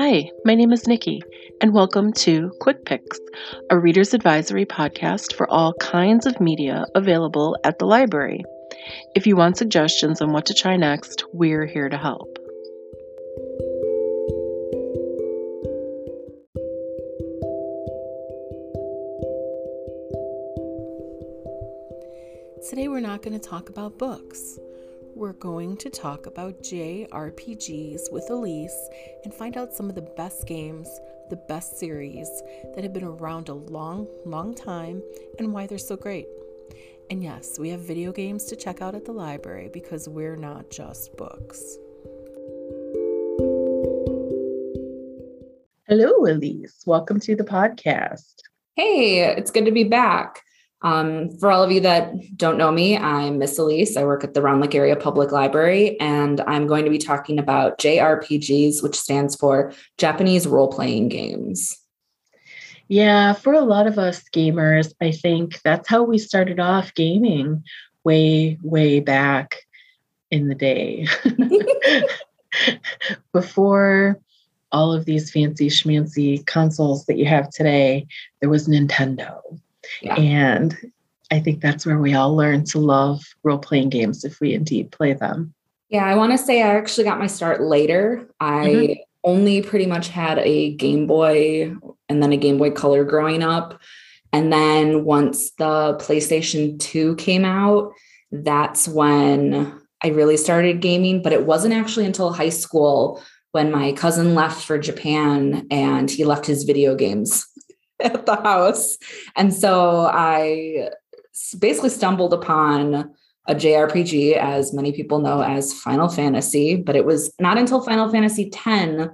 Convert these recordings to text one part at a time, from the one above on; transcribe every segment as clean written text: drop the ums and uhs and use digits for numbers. Hi, my name is Nikki, and welcome to Quick Picks, a reader's advisory podcast for all kinds of media available at the library. If you want suggestions on what to try next, we're here to help. Today we're not going to talk about books. We're going to talk about JRPGs with Aleece and find out some of the best games, the best series that have been around a long time and why they're so great. And yes, we have video games to check out at the library because we're not just books. Hello, Aleece. Welcome to the podcast. Hey, it's good to be back. For all of you that don't know me, I'm Miss Aleece. I work at the Round Lake Area Public Library, and I'm going to be talking about JRPGs, which stands for Japanese role-playing games. Yeah, for a lot of us gamers, I think that's how we started off gaming way back in the day. Before all of these fancy schmancy consoles that you have today, there was Nintendo. Yeah. And I think that's where we all learn to love role-playing games if we indeed play them. Yeah, I want to say I actually got my start later. I only pretty much had a Game Boy and then a Game Boy Color growing up. And then once the PlayStation 2 came out, that's when I really started gaming. But it wasn't actually until high school when my cousin left for Japan and he left his video games at the house. And so I basically stumbled upon a JRPG, as many people know as Final Fantasy, but it was not until Final Fantasy X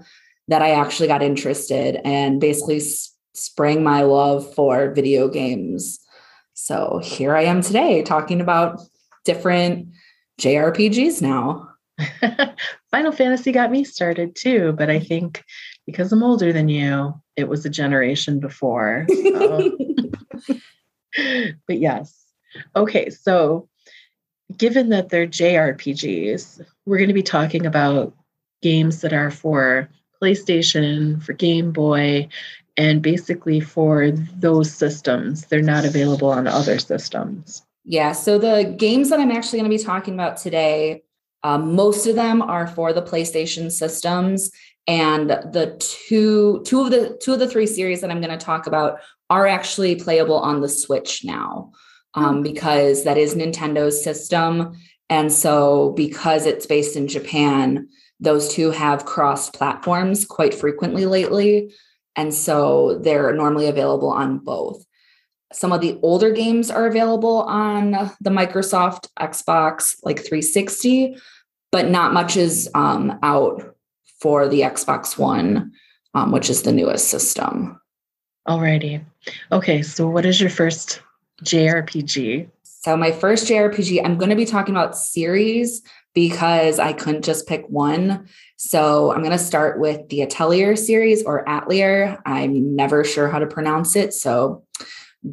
that I actually got interested and basically sprang my love for video games. So here I am today talking about different JRPGs now. Final Fantasy got me started too, but I think because I'm older than you, it was a generation before. So. But yes. Okay, so given that they're JRPGs, we're going to be talking about games that are for PlayStation, for Game Boy, and basically for those systems. They're not available on other systems. Yeah, so the games that I'm actually going to be talking about today, most of them are for the PlayStation systems. And the two of the three series that I'm going to talk about are actually playable on the Switch now, because that is Nintendo's system. And so because it's based in Japan, those two have crossed platforms quite frequently lately. And so they're normally available on both. Some of the older games are available on the Microsoft Xbox, like 360, but not much is out for the Xbox One, which is the newest system. Alrighty. Okay, so what is your first JRPG? So my first JRPG, I'm going to be talking about series because I couldn't just pick one. So I'm going to start with the Atelier series or Atelier. I'm never sure how to pronounce it, so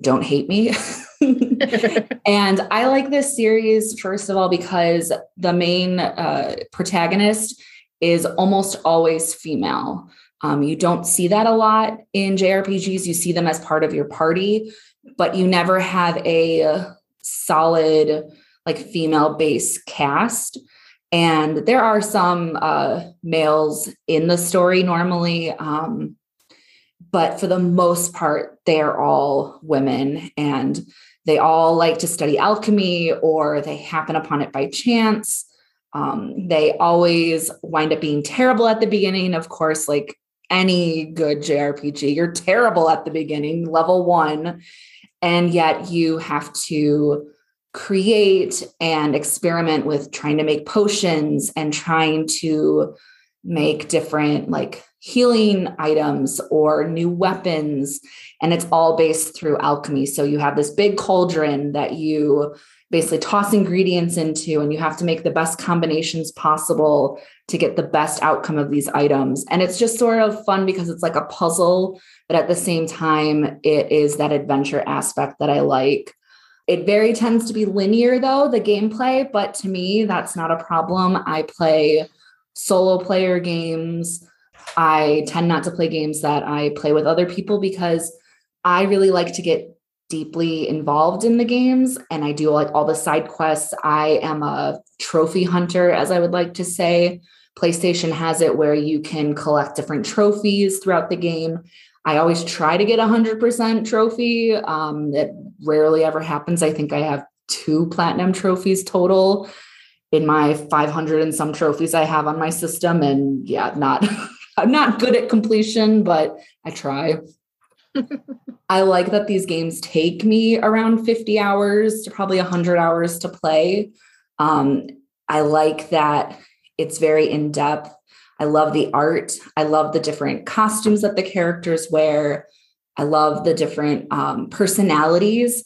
don't hate me. And I like this series, first of all, because the main protagonist is almost always female. You don't see that a lot in JRPGs. You see them as part of your party, but you never have a solid, like, female-based cast. And there are some males in the story normally, but for the most part, they're all women, and they all like to study alchemy, or they happen upon it by chance. They always wind up being terrible at the beginning. Of course, like any good JRPG, you're terrible at the beginning, level one, and yet you have to create and experiment with trying to make potions and trying to make different, like, healing items or new weapons. And it's all based through alchemy. So you have this big cauldron that you basically toss ingredients into, and you have to make the best combinations possible to get the best outcome of these items. And it's just sort of fun because it's like a puzzle, but at the same time, it is that adventure aspect that I like. It very tends to be linear though, the gameplay, but to me, that's not a problem. I play solo player games. I tend not to play games that I play with other people because I really like to get deeply involved in the games, and I do like all the side quests. I am a trophy hunter, as I would like to say. PlayStation has it where you can collect different trophies throughout the game. I always try to get 100% trophy. It rarely ever happens. I think I have 2 platinum trophies total in my 500 and some trophies I have on my system. And yeah, I'm not good at completion, but I try. I like that these games take me around 50 hours to probably 100 hours to play. I like that it's very in-depth. I love the art. I love the different costumes that the characters wear. I love the different personalities.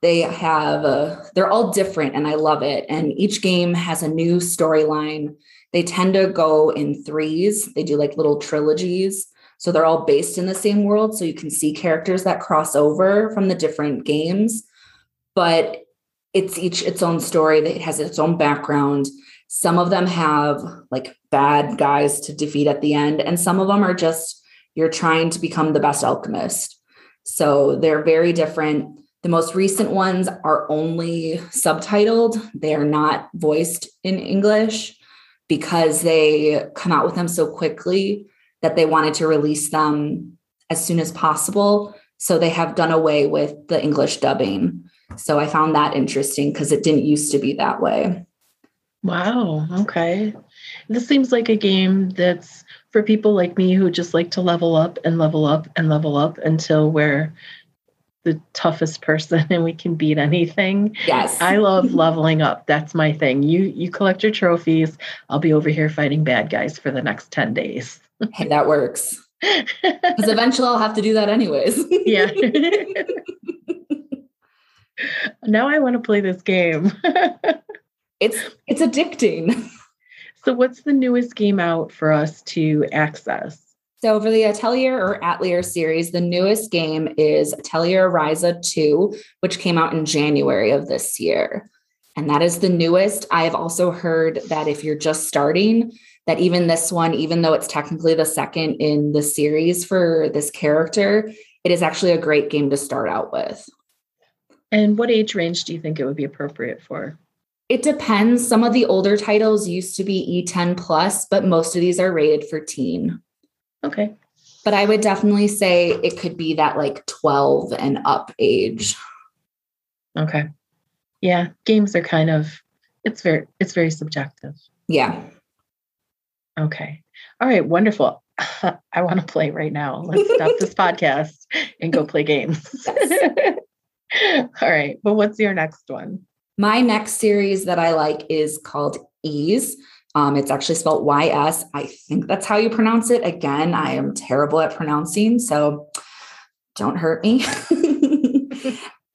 They have, they're all different and I love it. And each game has a new storyline. They tend to go in threes. They do like little trilogies. So they're all based in the same world. So you can see characters that cross over from the different games, but it's each its own story that has its own background. Some of them have like bad guys to defeat at the end. And some of them are just, you're trying to become the best alchemist. So they're very different. The most recent ones are only subtitled. They are not voiced in English because they come out with them so quickly that they wanted to release them as soon as possible. So they have done away with the English dubbing. So I found that interesting because it didn't used to be that way. Wow. Okay. This seems like a game that's for people like me who just like to level up and level up and level up until we're the toughest person and we can beat anything. Yes. I love leveling up. That's my thing. You collect your trophies. I'll be over here fighting bad guys for the next 10 days. Hey, that works. Because eventually I'll have to do that anyways. Yeah. Now I want to play this game. It's addicting. So what's the newest game out for us to access? So for the Atelier or Atelier series, the newest game is Atelier Ryza 2, which came out in January of this year. And that is the newest. I have also heard that if you're just starting, that even this one, even though it's technically the second in the series for this character, it is actually a great game to start out with. And what age range do you think it would be appropriate for? It depends. Some of the older titles used to be E10 plus, but most of these are rated for teen. Okay. But I would definitely say it could be that like 12 and up age. Okay. Yeah. Games are kind of, it's very subjective. Yeah. Okay. All right. Wonderful. I want to play right now. Let's stop this podcast and go play games. Yes. All right. Well, what's your next one? My next series that I like is called Ys. It's actually spelled Y-S. I think that's how you pronounce it. Again, I am terrible at pronouncing, so don't hurt me.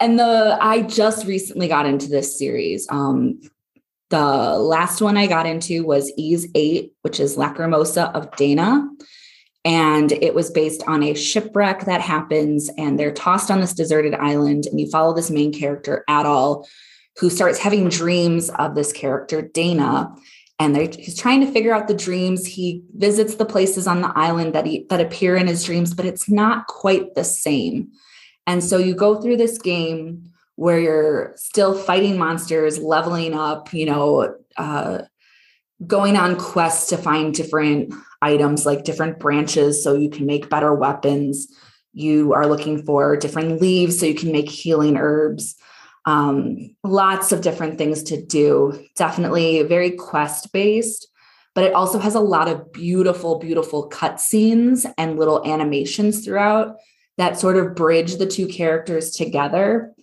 And I just recently got into this series. The last one I got into was Ys 8, which is Lacrimosa of Dana. And it was based on a shipwreck that happens, and they're tossed on this deserted island, and you follow this main character, Adol, who starts having dreams of this character, Dana, and he's trying to figure out the dreams. He visits the places on the island that appear in his dreams, but it's not quite the same. And so you go through this game where you're still fighting monsters, leveling up, going on quests to find different items, like different branches so you can make better weapons. You are looking for different leaves so you can make healing herbs. Lots of different things to do, definitely very quest-based, but it also has a lot of beautiful, beautiful cutscenes and little animations throughout that sort of bridge the two characters together.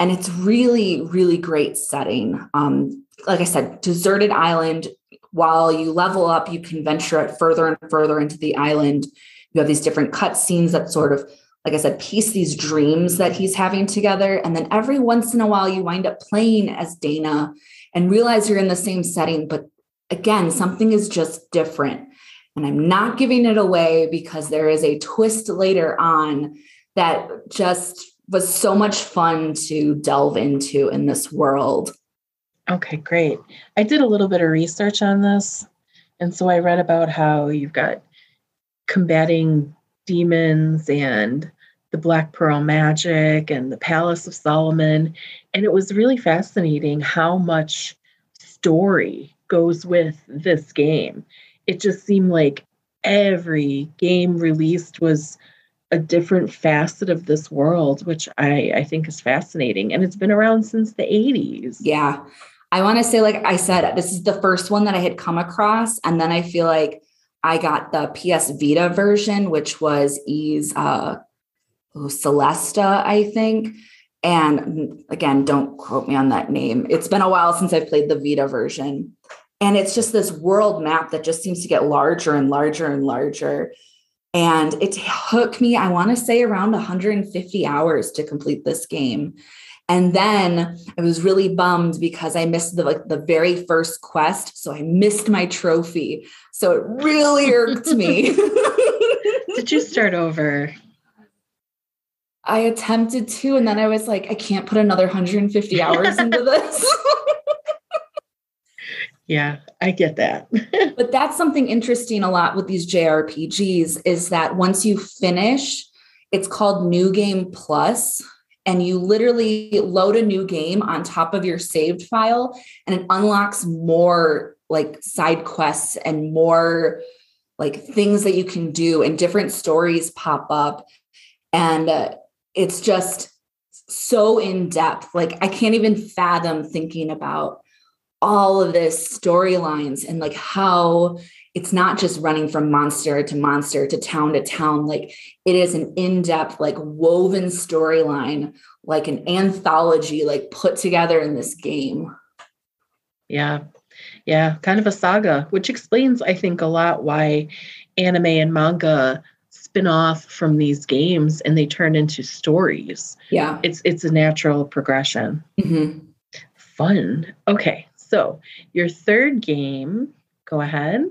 And it's really, really great setting. Like I said, deserted island. While you level up, you can venture it further and further into the island. You have these different cutscenes that sort of, like I said, piece these dreams that he's having together. And then every once in a while, you wind up playing as Dana and realize you're in the same setting. But again, something is just different. And I'm not giving it away because there is a twist later on that just was so much fun to delve into in this world. Okay, great. I did a little bit of research on this. And so I read about how you've got combating demons and the Black Pearl magic and the Palace of Solomon. And it was really fascinating how much story goes with this game. It just seemed like every game released was a different facet of this world, which I think is fascinating. And it's been around since the 80s. Yeah. I want to say, like I said, this is the first one that I had come across. And then I feel like I got the PS Vita version, which was Ys Celesta, I think. And again, don't quote me on that name. It's been a while since I've played the Vita version. And it's just this world map that just seems to get larger and larger and larger. And it took me, I want to say, around 150 hours to complete this game. And then I was really bummed because I missed the very first quest. So I missed my trophy. So it really irked me. Did you start over? I attempted to, and then I was like, I can't put another 150 hours into this. Yeah, I get that. But that's something interesting a lot with these JRPGs is that once you finish, it's called New Game Plus, and you literally load a new game on top of your saved file, and it unlocks more like side quests and more like things that you can do, and different stories pop up. And it's just so in depth. Like I can't even fathom thinking about all of this storylines and like how it's not just running from monster to monster to town. Like it is an in-depth, like woven storyline, like an anthology, like put together in this game. Yeah. Yeah. Kind of a saga, which explains, I think, a lot why anime and manga spin off from these games and they turn into stories. Yeah. It's a natural progression. Mm-hmm. Fun. Okay. So your third game, go ahead.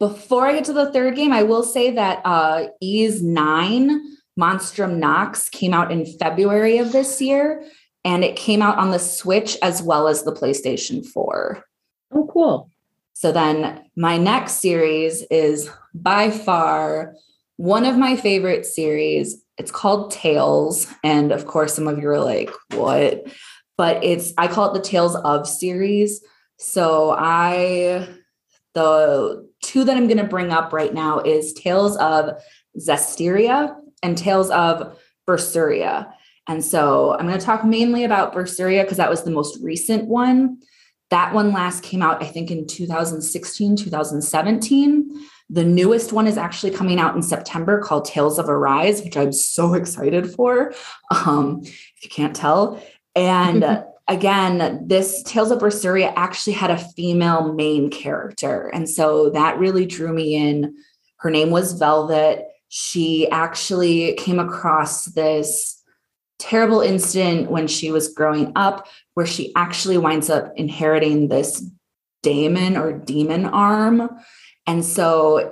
Before I get to the third game, I will say that Ys 9, Monstrum Nox, came out in February of this year, and it came out on the Switch as well as the PlayStation 4. Oh, cool. So then my next series is by far one of my favorite series. It's called Tales. And of course, some of you are like, what? But I call it the Tales of series. So the two that I'm going to bring up right now is Tales of Zestiria and Tales of Berseria. And so I'm going to talk mainly about Berseria because that was the most recent one. That one last came out, I think, in 2016, 2017. The newest one is actually coming out in September called Tales of Arise, which I'm so excited for, if you can't tell. And again, this Tales of Berseria actually had a female main character. And so that really drew me in. Her name was Velvet. She actually came across this terrible incident when she was growing up where she actually winds up inheriting this daemon or demon arm. And so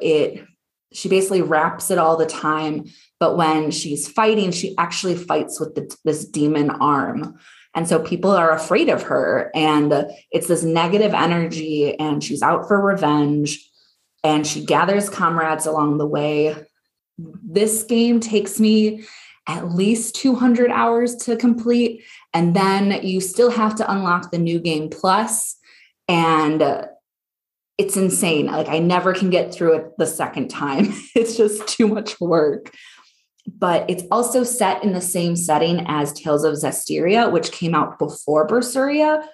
she basically wraps it all the time. But when she's fighting, she actually fights with this demon arm. And so people are afraid of her. And it's this negative energy. And she's out for revenge. And she gathers comrades along the way. This game takes me at least 200 hours to complete. And then you still have to unlock the New Game Plus. And it's insane. Like I never can get through it the second time. It's just too much work. But it's also set in the same setting as Tales of Zestiria, which came out before Berseria.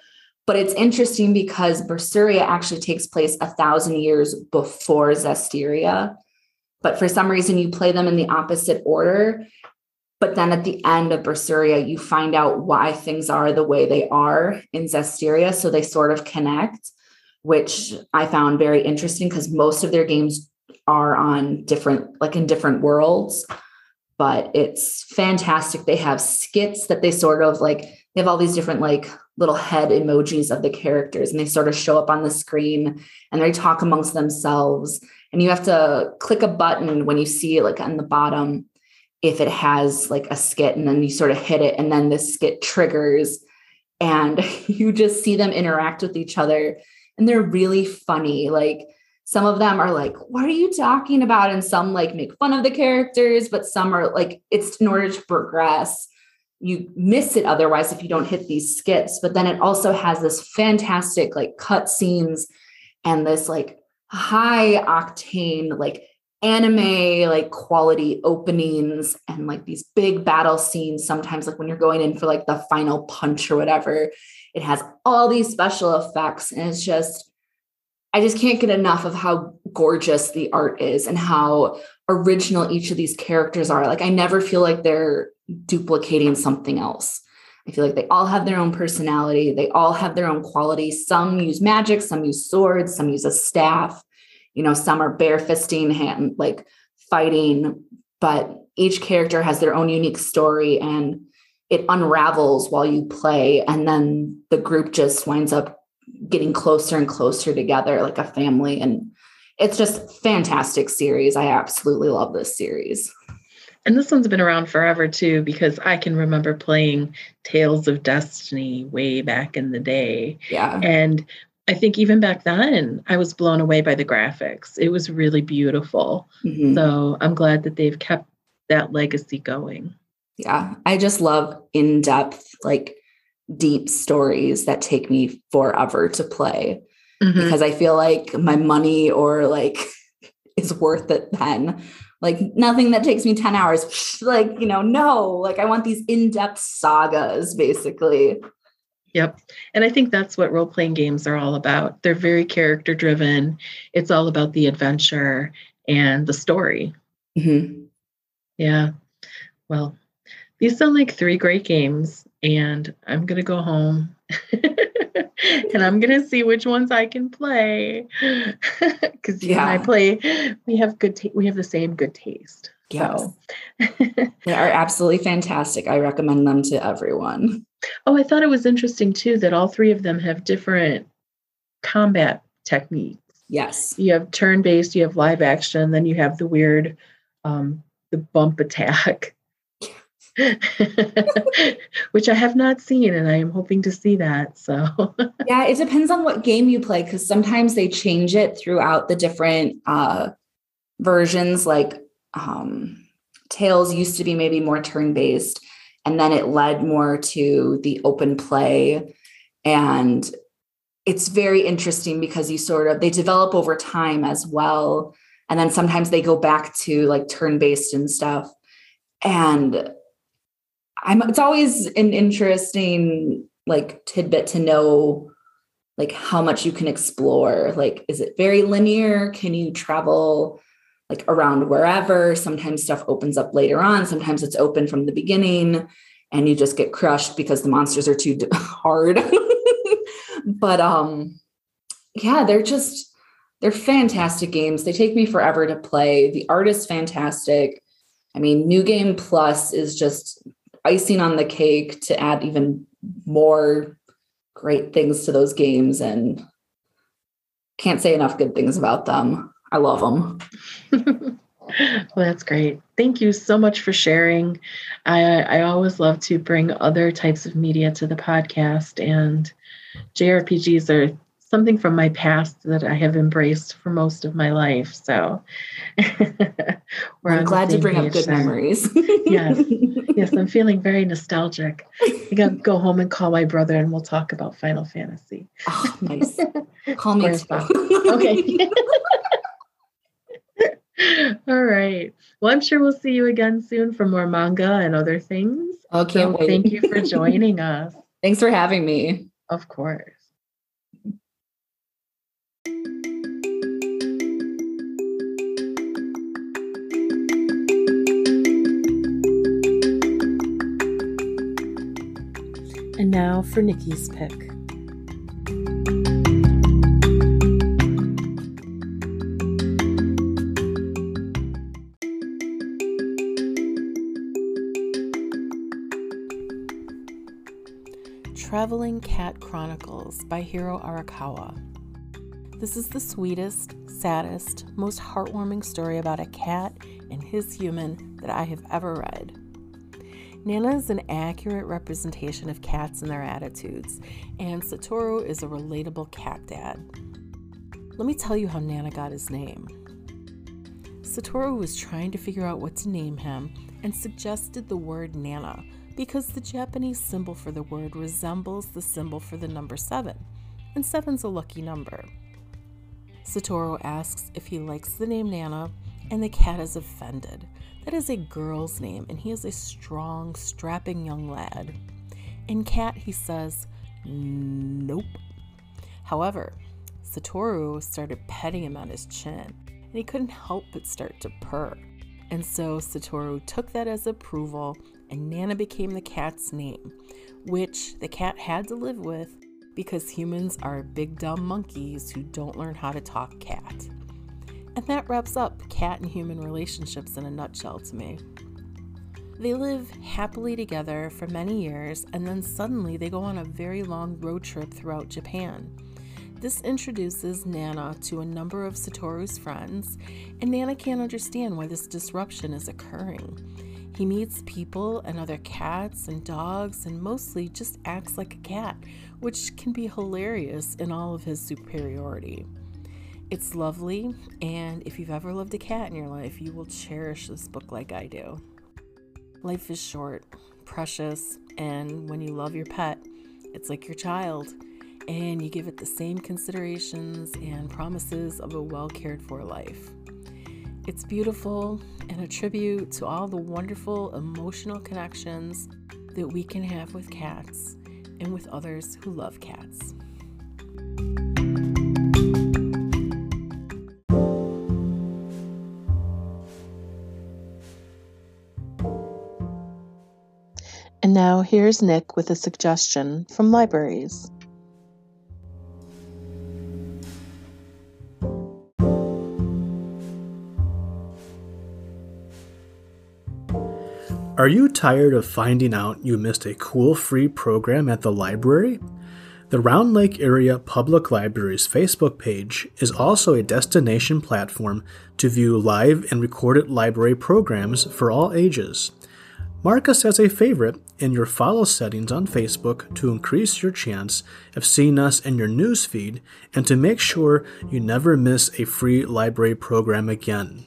But it's interesting because Berseria actually takes place 1,000 years before Zestiria. But for some reason, you play them in the opposite order. But then at the end of Berseria, you find out why things are the way they are in Zestiria. So they sort of connect, which I found very interesting because most of their games are on different, like in different worlds. But it's fantastic. They have skits that they sort of like, they have all these different like little head emojis of the characters and they sort of show up on the screen and they talk amongst themselves. And you have to click a button when you see like on the bottom, if it has like a skit, and then you sort of hit it and then this skit triggers and you just see them interact with each other. And they're really funny. Like some of them are like, what are you talking about? And some like make fun of the characters, but some are like, it's in order to progress. You miss it otherwise if you don't hit these skits. But then it also has this fantastic like cut scenes and this like high octane, like anime, like quality openings and like these big battle scenes. Sometimes like when you're going in for like the final punch or whatever, it has all these special effects. And it's just, I just can't get enough of how gorgeous the art is and how original each of these characters are. Like I never feel like they're duplicating something else. I feel like they all have their own personality. They all have their own quality. Some use magic, some use swords, some use a staff, you know, some are barefisting, hand, like fighting, but each character has their own unique story and it unravels while you play. And then the group just winds up getting closer and closer together, like a family. And it's just fantastic series. I absolutely love this series. And this one's been around forever, too, because I can remember playing Tales of Destiny way back in the day. Yeah. And I think even back then, I was blown away by the graphics. It was really beautiful. Mm-hmm. So I'm glad that they've kept that legacy going. Yeah. I just love in-depth, like, deep stories that take me forever to play. Mm-hmm. Because I feel like my money or, like, is worth it then. Like nothing that takes me 10 hours. Like, you know, no, like I want these in-depth sagas basically. Yep. And I think that's what role-playing games are all about. They're very character driven. It's all about the adventure and the story. Mm-hmm. Yeah. Well, these sound like three great games and I'm going to go home and I'm going to see which ones I can play because yeah, I play, we have the same good taste. Yes. So. They are absolutely fantastic. I recommend them to everyone. Oh, I thought it was interesting too, that all three of them have different combat techniques. Yes. You have turn-based, you have live action, then you have the weird, the bump attack. Which I have not seen and I am hoping to see that. So yeah, it depends on what game you play because sometimes they change it throughout the different versions. Like Tales used to be maybe more turn-based and then it led more to the open play. And it's very interesting because you sort of, they develop over time as well. And then sometimes they go back to like turn-based and stuff. And it's always an interesting like tidbit to know like how much you can explore. Like, is it very linear? Can you travel like around wherever? Sometimes stuff opens up later on. Sometimes it's open from the beginning and you just get crushed because the monsters are too hard. But yeah, they're fantastic games. They take me forever to play. The art is fantastic. I mean, New Game Plus is just icing on the cake to add even more great things to those games and can't say enough good things about them. I love them. Well, that's great. Thank you so much for sharing. I always love to bring other types of media to the podcast, and JRPGs are something from my past that I have embraced for most of my life. So I'm glad to bring up good memories. Yes. Yes. I'm feeling very nostalgic. I got to go home and call my brother and we'll talk about Final Fantasy. Oh, nice. Call me. Okay. All right. Well, I'm sure we'll see you again soon for more manga and other things. Okay. So thank you for joining us. Thanks for having me. Of course. And now for Nikki's pick. Traveling Cat Chronicles by Hiro Arikawa. This is the sweetest, saddest, most heartwarming story about a cat and his human that I have ever read. Nana is an accurate representation of cats and their attitudes, and Satoru is a relatable cat dad. Let me tell you how Nana got his name. Satoru was trying to figure out what to name him and suggested the word Nana because the Japanese symbol for the word resembles the symbol for the number 7, and 7's a lucky number. Satoru asks if he likes the name Nana, and the cat is offended. That is a girl's name, and he is a strong, strapping young lad. In cat, he says, nope. However, Satoru started petting him on his chin, and he couldn't help but start to purr. And so Satoru took that as approval, and Nana became the cat's name, which the cat had to live with because humans are big dumb monkeys who don't learn how to talk cat. And that wraps up cat and human relationships in a nutshell to me. They live happily together for many years, and then suddenly they go on a very long road trip throughout Japan. This introduces Nana to a number of Satoru's friends, and Nana can't understand why this disruption is occurring. He meets people and other cats and dogs, and mostly just acts like a cat, which can be hilarious in all of his superiority. It's lovely, and if you've ever loved a cat in your life, you will cherish this book like I do. Life is short, precious, and when you love your pet, it's like your child, and you give it the same considerations and promises of a well-cared-for life. It's beautiful and a tribute to all the wonderful emotional connections that we can have with cats and with others who love cats. And now here's Nick with a suggestion from libraries. Are you tired of finding out you missed a cool free program at the library? The Round Lake Area Public Library's Facebook page is also a destination platform to view live and recorded library programs for all ages. Mark us as a favorite in your follow settings on Facebook to increase your chance of seeing us in your newsfeed and to make sure you never miss a free library program again.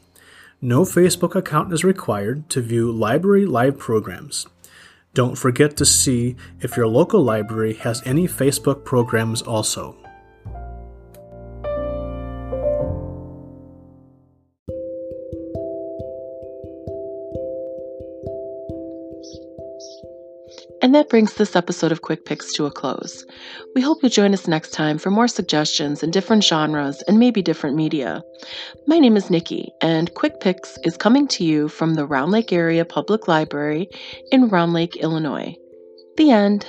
No Facebook account is required to view library live programs. Don't forget to see if your local library has any Facebook programs also. And that brings this episode of Quick Picks to a close. We hope you'll join us next time for more suggestions in different genres and maybe different media. My name is Nikki, and Quick Picks is coming to you from the Round Lake Area Public Library in Round Lake, Illinois. The end.